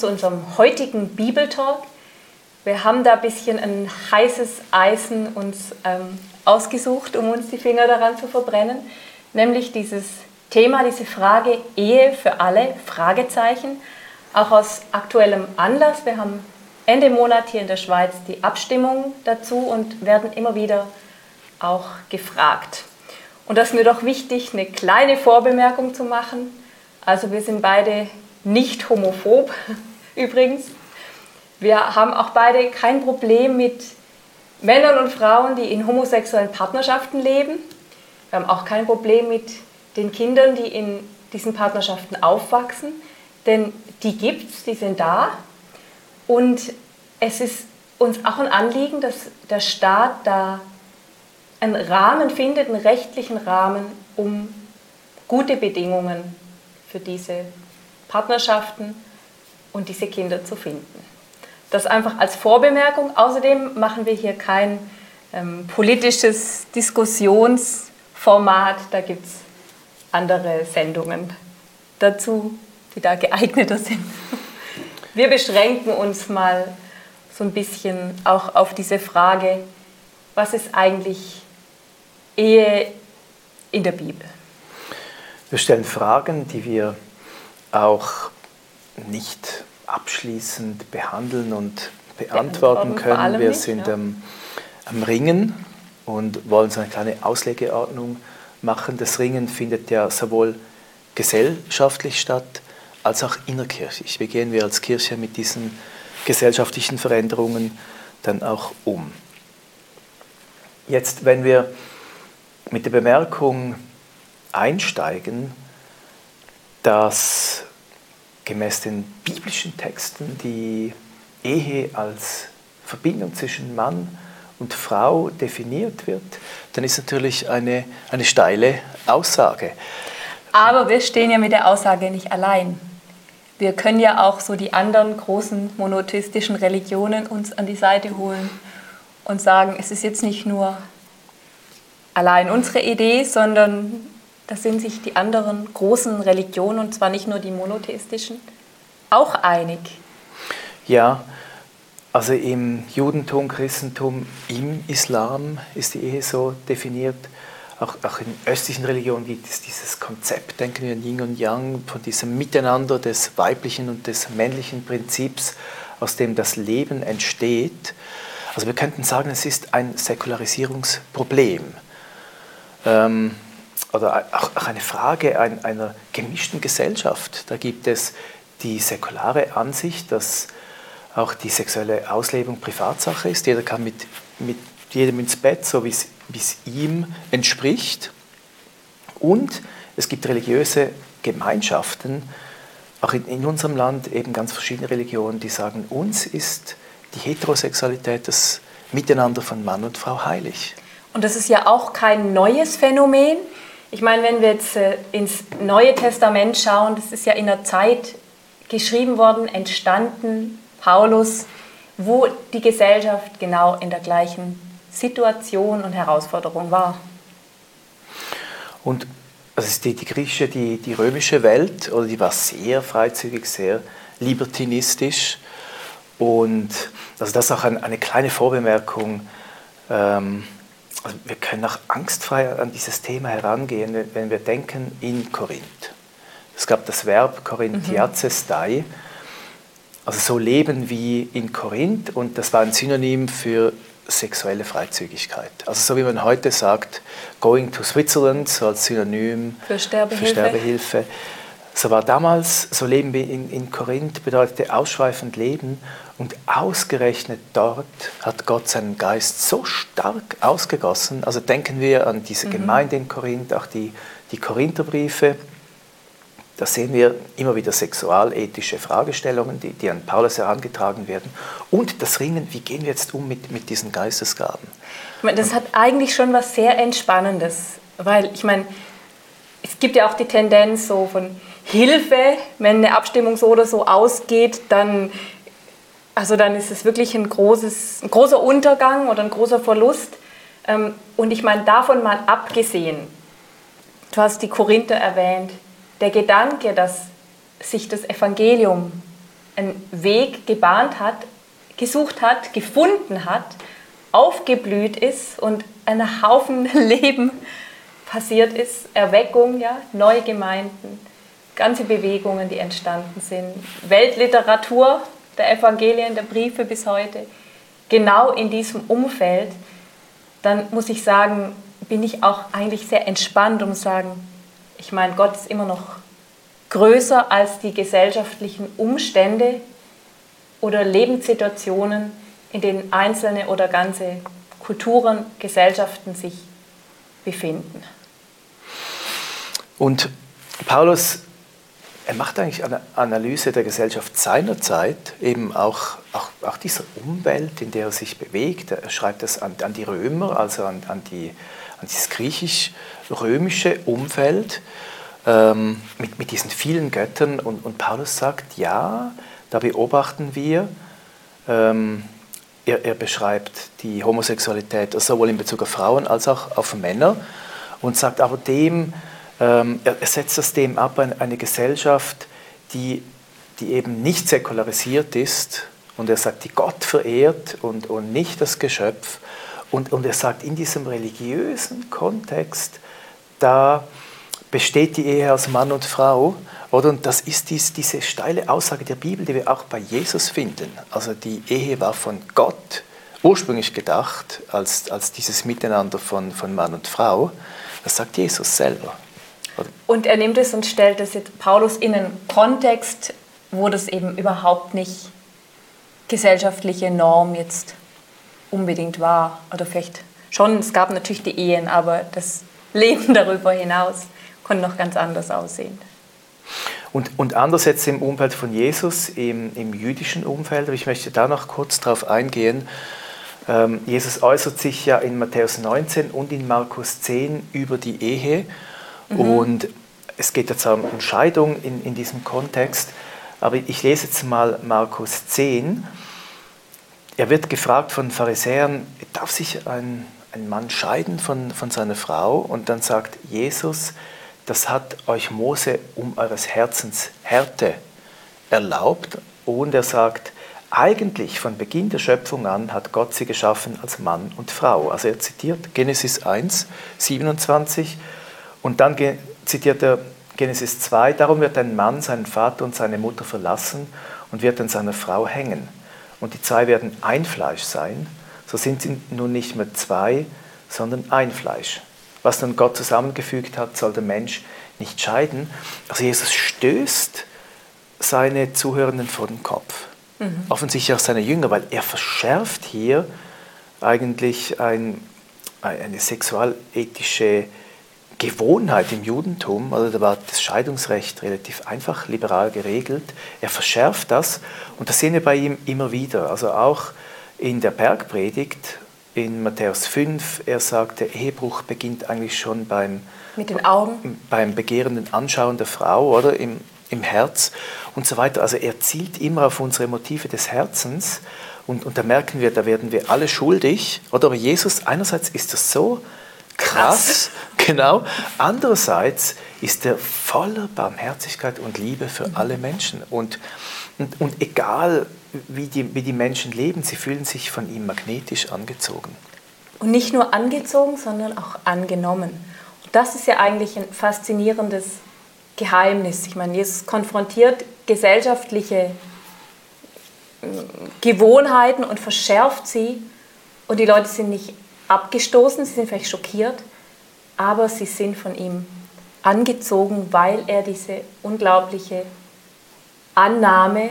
zu unserem heutigen Bibeltalk. Wir haben da ein bisschen ein heißes Eisen uns ausgesucht, um uns die Finger daran zu verbrennen, nämlich dieses Thema, diese Frage Ehe für alle, Fragezeichen, auch aus aktuellem Anlass. Wir haben Ende Monat hier in der Schweiz die Abstimmung dazu und werden immer wieder auch gefragt. Und das ist mir doch wichtig, eine kleine Vorbemerkung zu machen. Also wir sind beide nicht homophob, übrigens. Wir haben auch beide kein Problem mit Männern und Frauen, die in homosexuellen Partnerschaften leben. Wir haben auch kein Problem mit den Kindern, die in diesen Partnerschaften aufwachsen. Denn die gibt's, die sind da. Und es ist uns auch ein Anliegen, dass der Staat da einen Rahmen findet, einen rechtlichen Rahmen, um gute Bedingungen für diese Partnerschaften und diese Kinder zu finden. Das einfach als Vorbemerkung. Außerdem machen wir hier kein politisches Diskussionsformat. Da gibt es andere Sendungen dazu, die da geeigneter sind. Wir beschränken uns mal so ein bisschen auch auf diese Frage, was ist eigentlich Ehe in der Bibel? Wir stellen Fragen, die wir auch nicht abschließend behandeln und beantworten können. Wir sind am Ringen und wollen so eine kleine Auslegeordnung machen. Das Ringen findet ja sowohl gesellschaftlich statt, als auch innerkirchlich. Wie gehen wir als Kirche mit diesen gesellschaftlichen Veränderungen dann auch um? Jetzt, wenn wir mit der Bemerkung einsteigen, dass gemäß den biblischen Texten die Ehe als Verbindung zwischen Mann und Frau definiert wird, dann ist natürlich eine steile Aussage. Aber wir stehen ja mit der Aussage nicht allein. Wir können ja auch so die anderen großen monotheistischen Religionen uns an die Seite holen und sagen, es ist jetzt nicht nur allein unsere Idee, sondern das sind sich die anderen großen Religionen, und zwar nicht nur die monotheistischen, auch einig. Ja, also im Judentum, Christentum, im Islam ist die Ehe so definiert. Auch in östlichen Religionen gibt es dieses Konzept, denken wir an Yin und Yang, von diesem Miteinander des weiblichen und des männlichen Prinzips, aus dem das Leben entsteht. Also wir könnten sagen, es ist ein Säkularisierungsproblem. Oder auch eine Frage einer gemischten Gesellschaft. Da gibt es die säkulare Ansicht, dass auch die sexuelle Auslebung Privatsache ist. Jeder kann mit jedem ins Bett, so wie es ihm entspricht. Und es gibt religiöse Gemeinschaften, auch in unserem Land eben ganz verschiedene Religionen, die sagen, uns ist die Heterosexualität, das Miteinander von Mann und Frau heilig. Und das ist ja auch kein neues Phänomen. Ich meine, wenn wir jetzt ins Neue Testament schauen, das ist ja in der Zeit geschrieben worden, entstanden, Paulus, wo die Gesellschaft genau in der gleichen Situation und Herausforderung war. Und also die griechische, die römische Welt, oder die war sehr freizügig, sehr libertinistisch. Und also das ist auch eine kleine Vorbemerkung. Also wir können auch angstfrei an dieses Thema herangehen, wenn wir denken in Korinth. Es gab das Verb Korinthiazestai, also so leben wie in Korinth, und das war ein Synonym für sexuelle Freizügigkeit. Also so wie man heute sagt, going to Switzerland, so als Synonym für Sterbehilfe. So war damals, so leben wie in Korinth, bedeutete ausschweifend leben. Und ausgerechnet dort hat Gott seinen Geist so stark ausgegossen. Also denken wir an diese Gemeinde in Korinth, auch die Korintherbriefe. Da sehen wir immer wieder sexualethische Fragestellungen, die an Paulus herangetragen werden. Und das Ringen, wie gehen wir jetzt um mit diesen Geistesgaben? Ich meine, das hat eigentlich schon was sehr Entspannendes. Weil, ich meine, es gibt ja auch die Tendenz so von Hilfe, wenn eine Abstimmung so oder so ausgeht, dann ist es wirklich ein großer Untergang oder ein großer Verlust. Und ich meine, davon mal abgesehen, du hast die Korinther erwähnt, der Gedanke, dass sich das Evangelium einen Weg gebahnt hat, gesucht hat, gefunden hat, aufgeblüht ist und ein Haufen Leben passiert ist, Erweckung, ja, neue Gemeinden, ganze Bewegungen, die entstanden sind, Weltliteratur der Evangelien, der Briefe bis heute, genau in diesem Umfeld, dann muss ich sagen, bin ich auch eigentlich sehr entspannt und sagen, ich meine, Gott ist immer noch größer als die gesellschaftlichen Umstände oder Lebenssituationen, in denen einzelne oder ganze Kulturen, Gesellschaften sich befinden. Und Paulus, er macht eigentlich eine Analyse der Gesellschaft seiner Zeit, eben auch dieser Umwelt, in der er sich bewegt. Er schreibt das an die Römer, also an dieses griechisch-römische Umfeld mit diesen vielen Göttern. Und Paulus sagt, ja, da beobachten wir, er beschreibt die Homosexualität sowohl in Bezug auf Frauen als auch auf Männer und sagt aber er setzt das dem ab, eine Gesellschaft, die eben nicht säkularisiert ist, und er sagt, die Gott verehrt und nicht das Geschöpf, und er sagt, in diesem religiösen Kontext, da besteht die Ehe aus Mann und Frau, oder? Und das ist diese steile Aussage der Bibel, die wir auch bei Jesus finden. Also die Ehe war von Gott ursprünglich gedacht, als dieses Miteinander von Mann und Frau. Das sagt Jesus selber. Oder? Und er nimmt es und stellt es jetzt Paulus in einen Kontext, wo das eben überhaupt nicht gesellschaftliche Norm jetzt unbedingt war. Oder vielleicht schon, es gab natürlich die Ehen, aber das Leben darüber hinaus konnte noch ganz anders aussehen. Und anders jetzt im Umfeld von Jesus, im jüdischen Umfeld, aber ich möchte da noch kurz drauf eingehen. Jesus äußert sich ja in Matthäus 19 und in Markus 10 über die Ehe. Mhm. Und es geht jetzt um Scheidung in diesem Kontext. Aber ich lese jetzt mal Markus 10. Er wird gefragt von Pharisäern, darf sich ein Mann scheiden von seiner Frau? Und dann sagt Jesus, das hat euch Mose um eures Herzens Härte erlaubt. Und er sagt, eigentlich von Beginn der Schöpfung an hat Gott sie geschaffen als Mann und Frau. Also er zitiert Genesis 1, 27 und dann zitiert er Genesis 2, darum wird ein Mann seinen Vater und seine Mutter verlassen und wird an seiner Frau hängen. Und die zwei werden ein Fleisch sein, so sind sie nun nicht mehr zwei, sondern ein Fleisch. Was nun Gott zusammengefügt hat, soll der Mensch nicht scheiden. Also Jesus stößt seine Zuhörenden vor den Kopf. Mhm. Offensichtlich auch seine Jünger, weil er verschärft hier eigentlich eine sexualethische Gewohnheit im Judentum. Also da war das Scheidungsrecht relativ einfach, liberal geregelt. Er verschärft das und das sehen wir bei ihm immer wieder. Also auch in der Bergpredigt, in Matthäus 5, er sagt, der Ehebruch beginnt eigentlich schon mit den Augen, beim begehrenden Anschauen der Frau, oder im Herz und so weiter. Also er zielt immer auf unsere Motive des Herzens und da merken wir, da werden wir alle schuldig. Oder? Aber Jesus, einerseits ist das so krass. Genau, andererseits ist er voller Barmherzigkeit und Liebe für alle Menschen und egal, wie die Menschen leben, sie fühlen sich von ihm magnetisch angezogen. Und nicht nur angezogen, sondern auch angenommen. Und das ist ja eigentlich ein faszinierendes Geheimnis. Ich meine, Jesus konfrontiert gesellschaftliche Gewohnheiten und verschärft sie. Und die Leute sind nicht abgestoßen, sie sind vielleicht schockiert, aber sie sind von ihm angezogen, weil er diese unglaubliche Annahme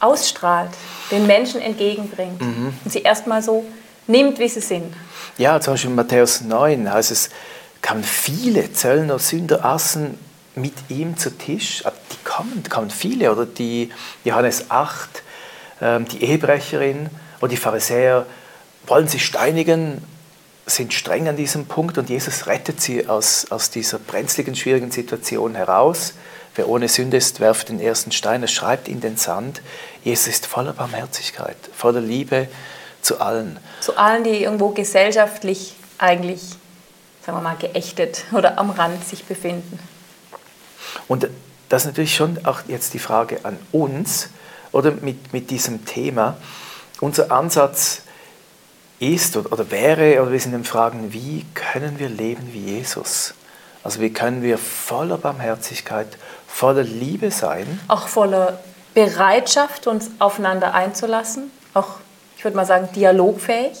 ausstrahlt, den Menschen entgegenbringt und sie erstmal so nimmt, wie sie sind. Ja, zum Beispiel in Matthäus 9 heißt es, kamen viele Zöllner, Sünder, aßen mit ihm zu Tisch. Die kamen viele, oder die Johannes 8, die Ehebrecherin und die Pharisäer wollen sie steinigen, sind streng an diesem Punkt und Jesus rettet sie aus dieser brenzligen, schwierigen Situation heraus. Wer ohne Sünde ist, werft den ersten Stein, er schreibt in den Sand. Jesus ist voller Barmherzigkeit, voller Liebe zu allen. Zu allen, die irgendwo gesellschaftlich eigentlich, sagen wir mal, geächtet oder am Rand sich befinden. Und das ist natürlich schon auch jetzt die Frage an uns, oder mit diesem Thema. Unser Ansatz ist oder wäre, oder wir sind im Fragen, wie können wir leben wie Jesus? Also wie können wir voller Barmherzigkeit, voller Liebe sein? Auch voller Bereitschaft, uns aufeinander einzulassen. Auch, ich würde mal sagen, dialogfähig.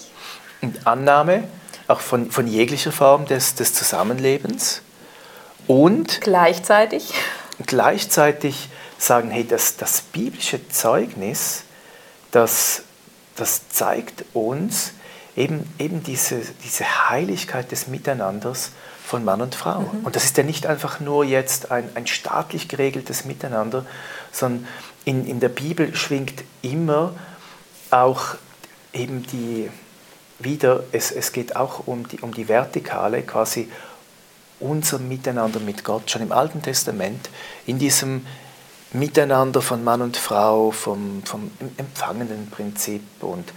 Und Annahme, auch von jeglicher Form des Zusammenlebens. Und gleichzeitig sagen, hey, das biblische Zeugnis, das zeigt uns eben diese Heiligkeit des Miteinanders von Mann und Frau. Mhm. Und das ist ja nicht einfach nur jetzt ein staatlich geregeltes Miteinander, sondern in der Bibel schwingt immer auch eben es geht auch um die Vertikale, quasi unser Miteinander mit Gott, schon im Alten Testament, in diesem Miteinander von Mann und Frau, vom empfangenden Prinzip. Und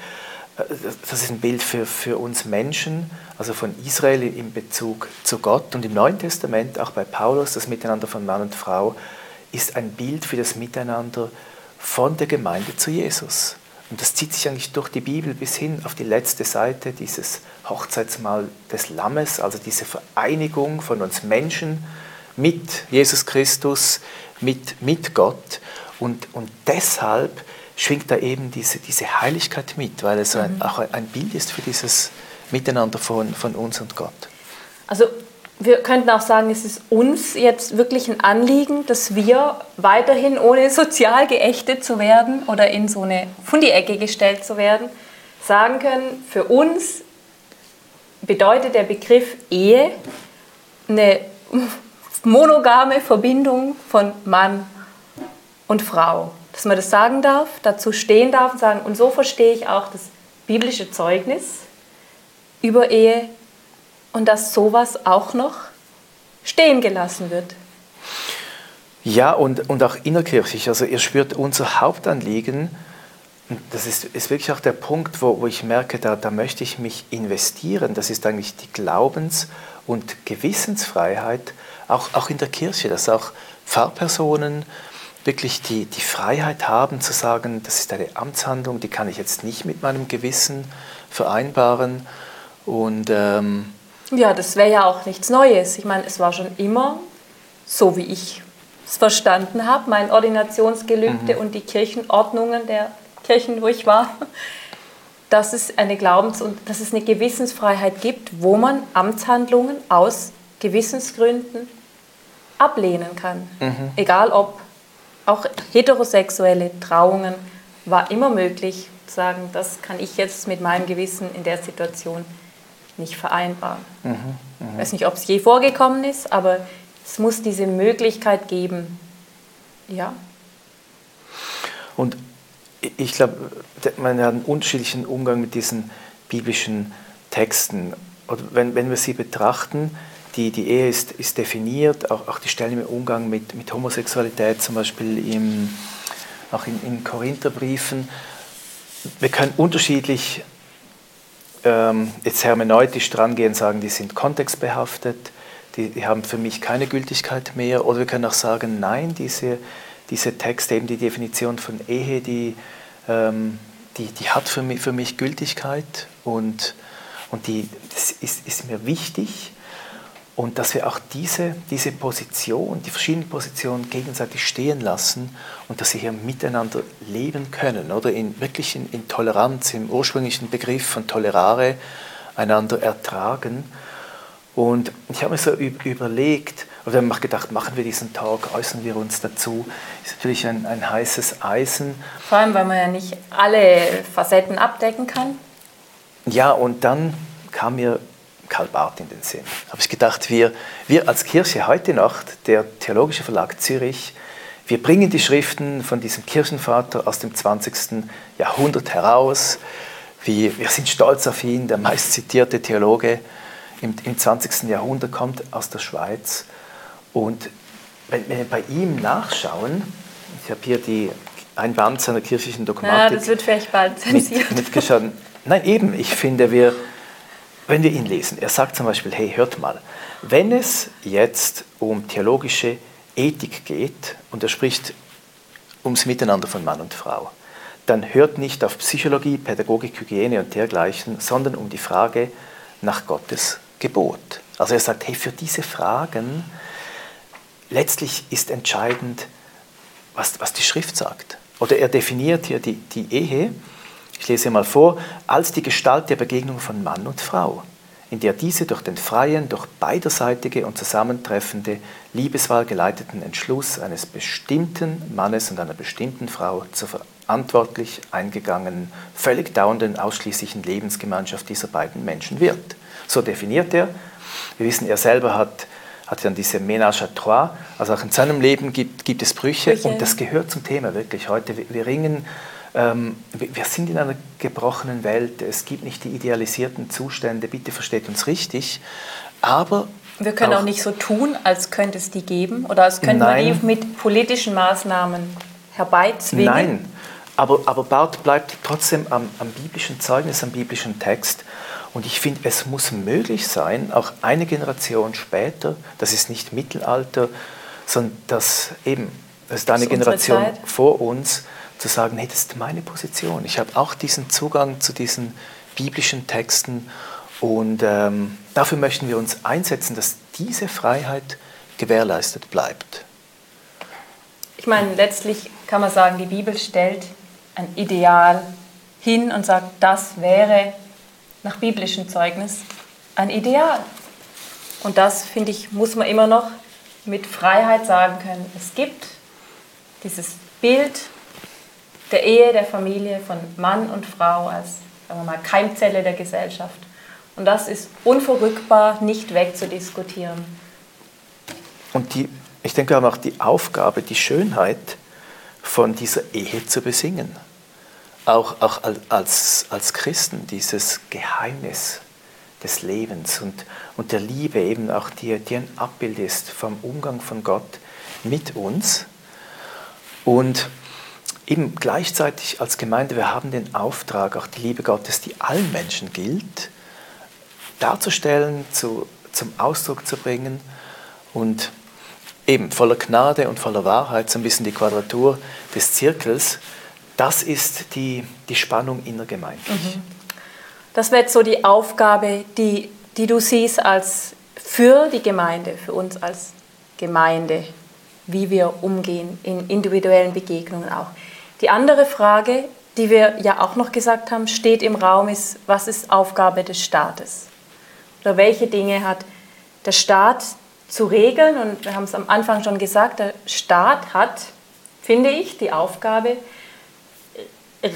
das ist ein Bild für uns Menschen, also von Israel in Bezug zu Gott. Und im Neuen Testament, auch bei Paulus, das Miteinander von Mann und Frau ist ein Bild für das Miteinander von der Gemeinde zu Jesus. Und das zieht sich eigentlich durch die Bibel bis hin auf die letzte Seite, dieses Hochzeitsmahl des Lammes, also diese Vereinigung von uns Menschen mit Jesus Christus, mit Gott. Und deshalb schwingt da eben diese Heiligkeit mit, weil es auch ein Bild ist für dieses Miteinander von uns und Gott. Also wir könnten auch sagen, es ist uns jetzt wirklich ein Anliegen, dass wir weiterhin, ohne sozial geächtet zu werden oder in so eine Fundi-Ecke gestellt zu werden, sagen können, für uns bedeutet der Begriff Ehe eine monogame Verbindung von Mann und Frau. Dass man das sagen darf, dazu stehen darf und sagen, und so verstehe ich auch das biblische Zeugnis über Ehe. Und dass sowas auch noch stehen gelassen wird. Ja, und auch innerkirchlich. Also ihr spürt unser Hauptanliegen, das ist wirklich auch der Punkt, wo ich merke, da möchte ich mich investieren. Das ist eigentlich die Glaubens- und Gewissensfreiheit, auch in der Kirche, dass auch Pfarrpersonen wirklich die Freiheit haben zu sagen, das ist eine Amtshandlung, die kann ich jetzt nicht mit meinem Gewissen vereinbaren. Und ja, das wäre ja auch nichts Neues. Ich meine, es war schon immer, so wie ich es verstanden habe, mein Ordinationsgelübde und die Kirchenordnungen der Kirchen, wo ich war, dass es eine Gewissensfreiheit gibt, wo man Amtshandlungen aus Gewissensgründen ablehnen kann. Mhm. Egal ob, auch heterosexuelle Trauungen war immer möglich, zu sagen, das kann ich jetzt mit meinem Gewissen in der Situation nicht vereinbar. Ich weiß nicht, ob es je vorgekommen ist, aber es muss diese Möglichkeit geben. Ja. Und ich glaube, man hat einen unterschiedlichen Umgang mit diesen biblischen Texten. Oder wenn wir sie betrachten, die Ehe ist definiert, auch die Stellen im Umgang mit Homosexualität, zum Beispiel auch in Korintherbriefen. Wir können unterschiedlich jetzt hermeneutisch dran gehen, sagen, die sind kontextbehaftet, die haben für mich keine Gültigkeit mehr. Oder wir können auch sagen, nein, diese Texte, eben die Definition von Ehe, die hat für mich Gültigkeit und die das ist mir wichtig. Und dass wir auch diese Position, die verschiedenen Positionen gegenseitig stehen lassen und dass sie hier miteinander leben können, oder wirklich in Toleranz, im ursprünglichen Begriff von tolerare, einander ertragen. Und ich habe mir so überlegt, oder habe mir gedacht, machen wir diesen Talk, äußern wir uns dazu. Ist natürlich ein heißes Eisen. Vor allem, weil man ja nicht alle Facetten abdecken kann. Ja, und dann kam mir Karl Barth in den Sinn. Da habe ich gedacht, wir als Kirche heute Nacht, der Theologische Verlag Zürich, wir bringen die Schriften von diesem Kirchenvater aus dem 20. Jahrhundert heraus. Wir sind stolz auf ihn, der meist zitierte Theologe im 20. Jahrhundert, kommt aus der Schweiz. Und wenn wir bei ihm nachschauen, ich habe hier ein Band seiner kirchlichen Dogmatik. Ja, das wird vielleicht bald zensiert. Mitgeschaut. Nein, eben, ich finde, wenn wir ihn lesen, er sagt zum Beispiel, hey, hört mal, wenn es jetzt um theologische Ethik geht, und er spricht ums Miteinander von Mann und Frau, dann hört nicht auf Psychologie, Pädagogik, Hygiene und dergleichen, sondern um die Frage nach Gottes Gebot. Also er sagt, hey, für diese Fragen, letztlich ist entscheidend, was die Schrift sagt. Oder er definiert hier die Ehe, ich lese hier mal vor, als die Gestalt der Begegnung von Mann und Frau, in der diese durch den freien, durch beiderseitige und zusammentreffende Liebeswahl geleiteten Entschluss eines bestimmten Mannes und einer bestimmten Frau zur verantwortlich eingegangenen, völlig dauernden, ausschließlichen Lebensgemeinschaft dieser beiden Menschen wird. So definiert er. Wir wissen, er selber hat dann diese Ménage à trois, also auch in seinem Leben gibt es Brüche, und das gehört zum Thema wirklich heute. Wir ringen, wir sind in einer gebrochenen Welt, es gibt nicht die idealisierten Zustände, bitte versteht uns richtig, aber... Wir können auch nicht so tun, als könnte es die geben oder als könnten wir die mit politischen Maßnahmen herbeizwingen. Nein, aber Barth bleibt trotzdem am biblischen Zeugnis, am biblischen Text. Und ich finde, es muss möglich sein, auch eine Generation später, das ist nicht Mittelalter, sondern das ist eine Generation vor uns, zu sagen, hey, das ist meine Position. Ich habe auch diesen Zugang zu diesen biblischen Texten, und dafür möchten wir uns einsetzen, dass diese Freiheit gewährleistet bleibt. Ich meine, letztlich kann man sagen, die Bibel stellt ein Ideal hin und sagt, das wäre nach biblischem Zeugnis ein Ideal. Und das, finde ich, muss man immer noch mit Freiheit sagen können. Es gibt dieses Bild der Ehe, der Familie, von Mann und Frau als, sagen wir mal, Keimzelle der Gesellschaft. Und das ist unverrückbar, nicht wegzudiskutieren. Und ich denke, wir haben auch die Aufgabe, die Schönheit von dieser Ehe zu besingen. Auch als Christen dieses Geheimnis des Lebens und der Liebe, eben auch die ein Abbild ist vom Umgang von Gott mit uns. Und eben gleichzeitig als Gemeinde, wir haben den Auftrag, auch die Liebe Gottes, die allen Menschen gilt, darzustellen, zum Ausdruck zu bringen, und eben voller Gnade und voller Wahrheit, so ein bisschen die Quadratur des Zirkels. Das ist die Spannung innergemeindlich. Das wäre jetzt so die Aufgabe, die du siehst als für die Gemeinde, für uns als Gemeinde, wie wir umgehen in individuellen Begegnungen auch. Die andere Frage, die wir ja auch noch gesagt haben, steht im Raum, ist, was ist Aufgabe des Staates? Oder welche Dinge hat der Staat zu regeln? Und wir haben es am Anfang schon gesagt, der Staat hat, finde ich, die Aufgabe,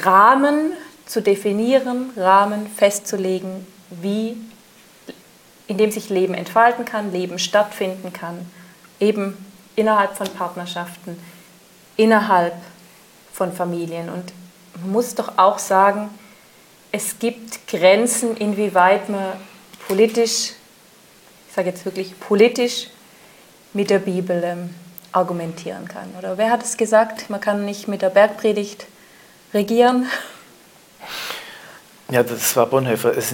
Rahmen zu definieren, Rahmen festzulegen, wie, in dem sich Leben entfalten kann, Leben stattfinden kann, eben innerhalb von Partnerschaften, innerhalb von Familien. Und man muss doch auch sagen, es gibt Grenzen, inwieweit man politisch, ich sage jetzt wirklich politisch, mit der Bibel argumentieren kann. Oder wer hat es gesagt, man kann nicht mit der Bergpredigt regieren? Ja, das war Bonhoeffer. Das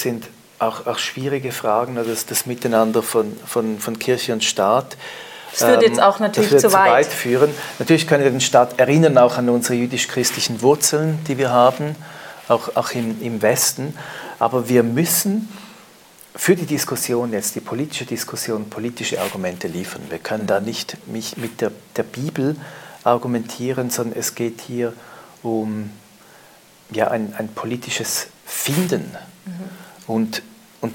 sind auch schwierige Fragen, also das Miteinander von Kirche und Staat. Das würde jetzt auch natürlich zu weit führen. Natürlich können wir den Staat erinnern, auch an unsere jüdisch-christlichen Wurzeln, die wir haben, auch im Westen. Aber wir müssen für die Diskussion jetzt, die politische Diskussion, politische Argumente liefern. Wir können da nicht mit der Bibel argumentieren, sondern es geht hier um ein politisches Finden. Und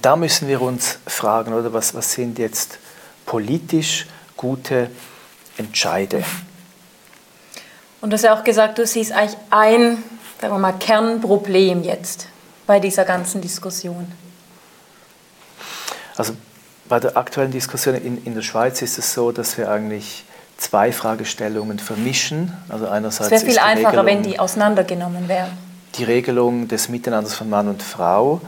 da müssen wir uns fragen, oder was sind jetzt politisch gute Entscheide? Und du hast ja auch gesagt, du siehst eigentlich ein, sagen wir mal, Kernproblem jetzt bei dieser ganzen Diskussion. Also bei der aktuellen Diskussion in der Schweiz ist es so, dass wir eigentlich zwei Fragestellungen vermischen. Also einerseits, es wäre viel einfacher, wenn die auseinandergenommen wären. Die Regelung des Miteinanders von Mann und Frau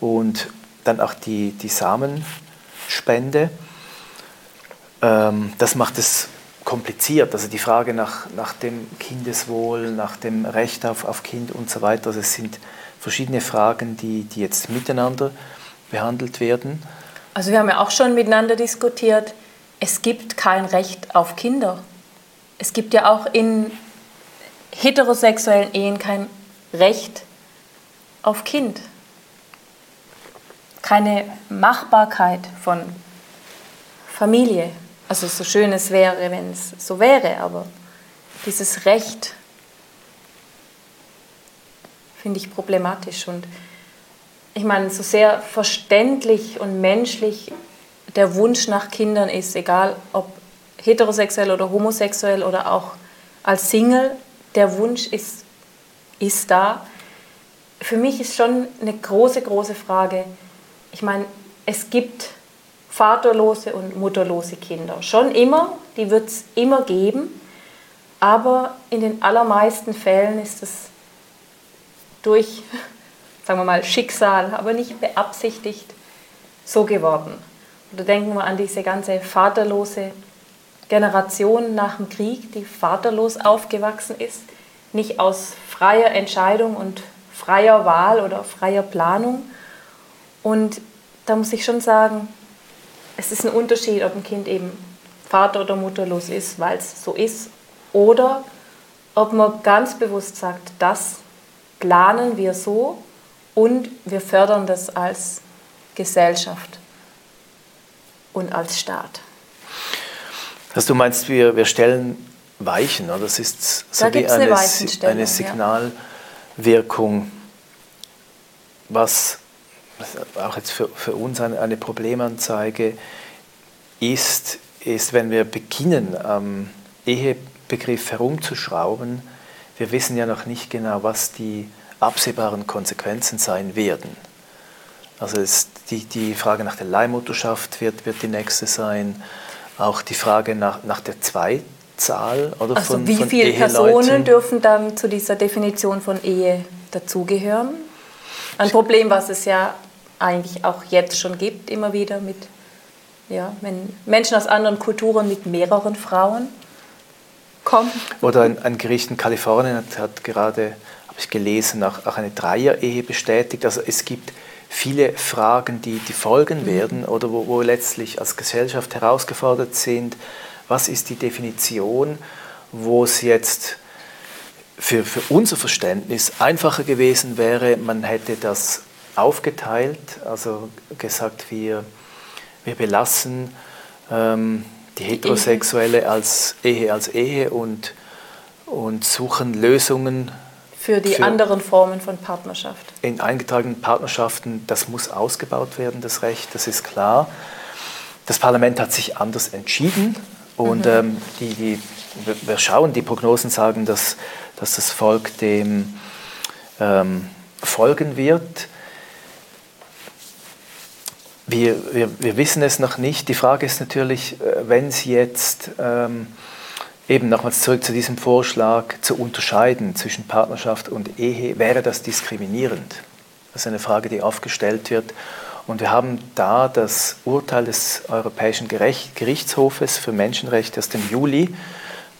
und dann auch die Samenspende. Das macht es kompliziert. Also die Frage nach dem Kindeswohl, nach dem Recht auf Kind und so weiter. Also es sind verschiedene Fragen, die jetzt miteinander behandelt werden. Also wir haben ja auch schon miteinander diskutiert, es gibt kein Recht auf Kinder. Es gibt ja auch in heterosexuellen Ehen kein Recht auf Kind. Keine Machbarkeit von Familie. Also so schön es wäre, wenn es so wäre, aber dieses Recht finde ich problematisch. Und ich meine, so sehr verständlich und menschlich der Wunsch nach Kindern ist, egal ob heterosexuell oder homosexuell oder auch als Single, der Wunsch ist da. Für mich ist schon eine große, große Frage. Ich meine, es gibt vaterlose und mutterlose Kinder. Schon immer, die wird es immer geben, aber in den allermeisten Fällen ist es durch, sagen wir mal, Schicksal, aber nicht beabsichtigt so geworden. Oder denken wir an diese ganze vaterlose Generation nach dem Krieg, die vaterlos aufgewachsen ist, nicht aus freier Entscheidung und freier Wahl oder freier Planung. Und da muss ich schon sagen, es ist ein Unterschied, ob ein Kind eben vater- oder mutterlos ist, weil es so ist, oder ob man ganz bewusst sagt, das planen wir so und wir fördern das als Gesellschaft und als Staat. Also du meinst, wir stellen Weichen, oder? Das ist so da wie eine Signalwirkung, ja. Was auch jetzt für uns eine Problemanzeige ist, wenn wir beginnen, am Ehebegriff herumzuschrauben, wir wissen ja noch nicht genau, was die absehbaren Konsequenzen sein werden. Also die Frage nach der Leihmutterschaft wird die nächste sein, auch die Frage nach der Zweizahl oder also von Eheleuten. Also wie viele Personen dürfen dann zu dieser Definition von Ehe dazugehören? Ein Problem, was es ja eigentlich auch jetzt schon gibt, immer wieder mit wenn Menschen aus anderen Kulturen mit mehreren Frauen kommen. Oder ein Gericht in Kalifornien hat gerade, habe ich gelesen, auch eine Dreier-Ehe bestätigt. Also es gibt viele Fragen, die folgen werden oder wo letztlich als Gesellschaft herausgefordert sind, was ist die Definition, wo es jetzt für unser Verständnis einfacher gewesen wäre, man hätte das aufgeteilt, also gesagt, wir belassen die heterosexuelle als Ehe und suchen Lösungen für anderen Formen von Partnerschaft. In eingetragenen Partnerschaften, das muss ausgebaut werden, das Recht, das ist klar. Das Parlament hat sich anders entschieden und wir schauen, die Prognosen sagen, dass das Volk dem folgen wird. Wir wissen es noch nicht. Die Frage ist natürlich, wenn es jetzt eben nochmals zurück zu diesem Vorschlag zu unterscheiden zwischen Partnerschaft und Ehe, wäre das diskriminierend? Das ist eine Frage, die oft gestellt wird. Und wir haben da das Urteil des Europäischen Gerichtshofes für Menschenrechte aus dem Juli,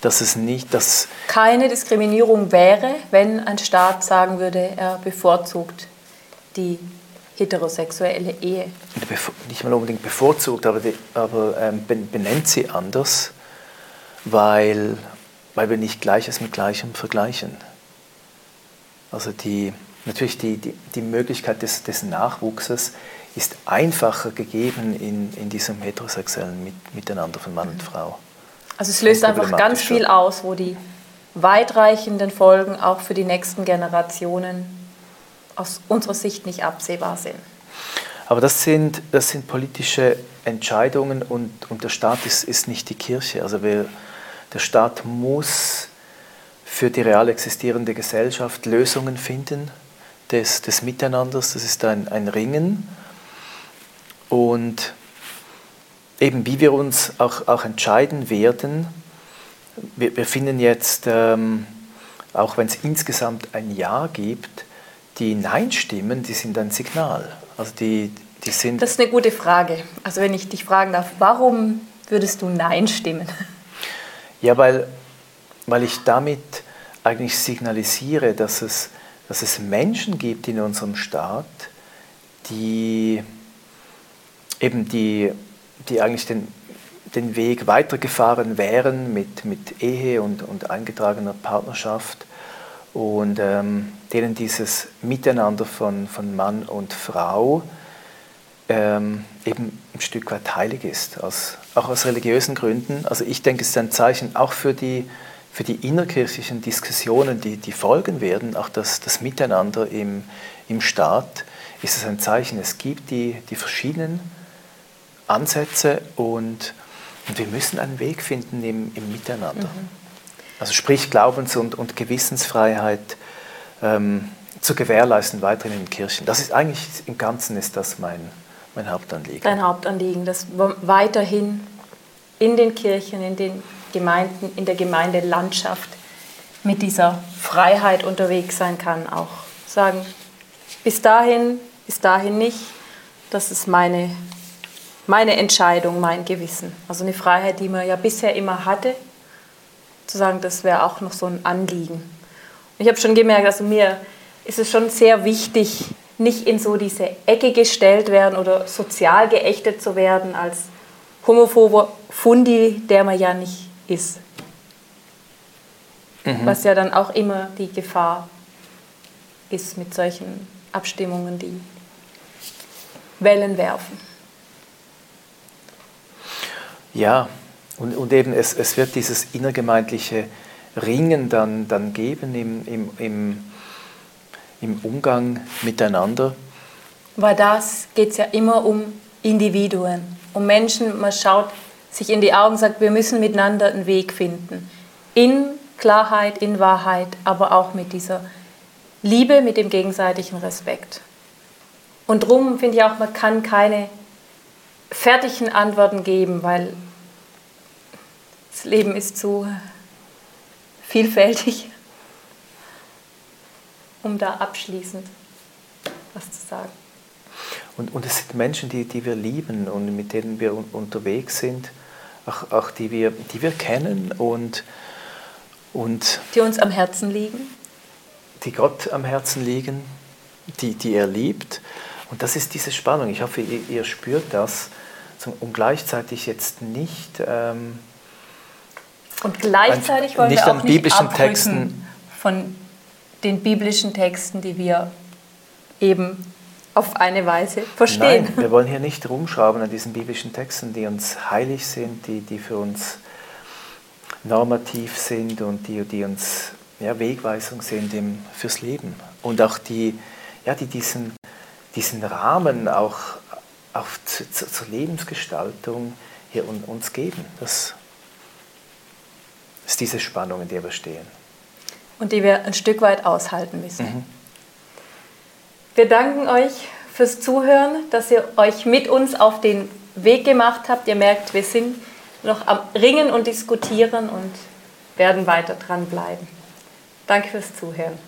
dass es nicht, dass keine Diskriminierung wäre, wenn ein Staat sagen würde, er bevorzugt die heterosexuelle Ehe. Nicht mal unbedingt bevorzugt, aber benennt sie anders. Weil wir nicht Gleiches mit Gleichem vergleichen. Also die Möglichkeit des Nachwuchses ist einfacher gegeben in diesem heterosexuellen Miteinander von Mann und Frau. Also es löst einfach ganz viel aus, wo die weitreichenden Folgen auch für die nächsten Generationen aus unserer Sicht nicht absehbar sind. Aber das sind politische Entscheidungen und der Staat ist nicht die Kirche. Also der Staat muss für die real existierende Gesellschaft Lösungen finden des Miteinanders. Das ist ein Ringen. Und eben wie wir uns auch entscheiden werden, wir finden jetzt, auch wenn es insgesamt ein Ja gibt, die Nein-Stimmen, die sind ein Signal. Also die sind das ist eine gute Frage. Also wenn ich dich fragen darf, warum würdest du Nein stimmen? Ja, weil ich damit eigentlich signalisiere, dass es Menschen gibt in unserem Staat, die eigentlich den Weg weitergefahren wären mit Ehe und eingetragener Partnerschaft und denen dieses Miteinander von Mann und Frau eben ein Stück weit heilig ist, auch aus religiösen Gründen. Also ich denke, es ist ein Zeichen auch für die innerkirchlichen Diskussionen, die folgen werden, auch das Miteinander im Staat, ist es ein Zeichen, es gibt die verschiedenen Ansätze und wir müssen einen Weg finden im Miteinander. Mhm. Also sprich Glaubens- und Gewissensfreiheit zu gewährleisten weiterhin in den Kirchen. Das ist eigentlich im Ganzen ist das mein Hauptanliegen. Dein Hauptanliegen, dass weiterhin in den Kirchen, in den Gemeinden, in der Gemeindelandschaft mit dieser Freiheit unterwegs sein kann, auch sagen, bis dahin nicht, das ist meine Entscheidung, mein Gewissen. Also eine Freiheit, die man ja bisher immer hatte, zu sagen, das wäre auch noch so ein Anliegen. Und ich habe schon gemerkt, also mir ist es schon sehr wichtig, nicht in so diese Ecke gestellt werden oder sozial geächtet zu werden als homophober Fundi, der man ja nicht ist. Mhm. Was ja dann auch immer die Gefahr ist mit solchen Abstimmungen, die Wellen werfen. Ja, und eben es wird dieses innergemeindliche Ringen dann geben im Umgang miteinander. Weil das geht es ja immer um Individuen, um Menschen. Man schaut sich in die Augen und sagt, wir müssen miteinander einen Weg finden. In Klarheit, in Wahrheit, aber auch mit dieser Liebe, mit dem gegenseitigen Respekt. Und darum finde ich auch, man kann keine fertigen Antworten geben, weil das Leben ist zu vielfältig, um da abschließend was zu sagen. Und es sind Menschen, die wir lieben und mit denen wir unterwegs sind, auch die wir kennen und die uns am Herzen liegen. Die Gott am Herzen liegen, die er liebt. Und das ist diese Spannung. Ich hoffe, ihr spürt das. Und gleichzeitig jetzt nicht. Und gleichzeitig wollen wir auch nicht abrücken von den biblischen Texten, die wir eben auf eine Weise verstehen. Nein, wir wollen hier nicht rumschrauben an diesen biblischen Texten, die uns heilig sind, die für uns normativ sind und die uns Wegweisung sind fürs Leben. Und auch die diesen Rahmen auch zur Lebensgestaltung hier uns geben. Das ist diese Spannung, in der wir stehen. Und die wir ein Stück weit aushalten müssen. Mhm. Wir danken euch fürs Zuhören, dass ihr euch mit uns auf den Weg gemacht habt. Ihr merkt, wir sind noch am Ringen und Diskutieren und werden weiter dranbleiben. Danke fürs Zuhören.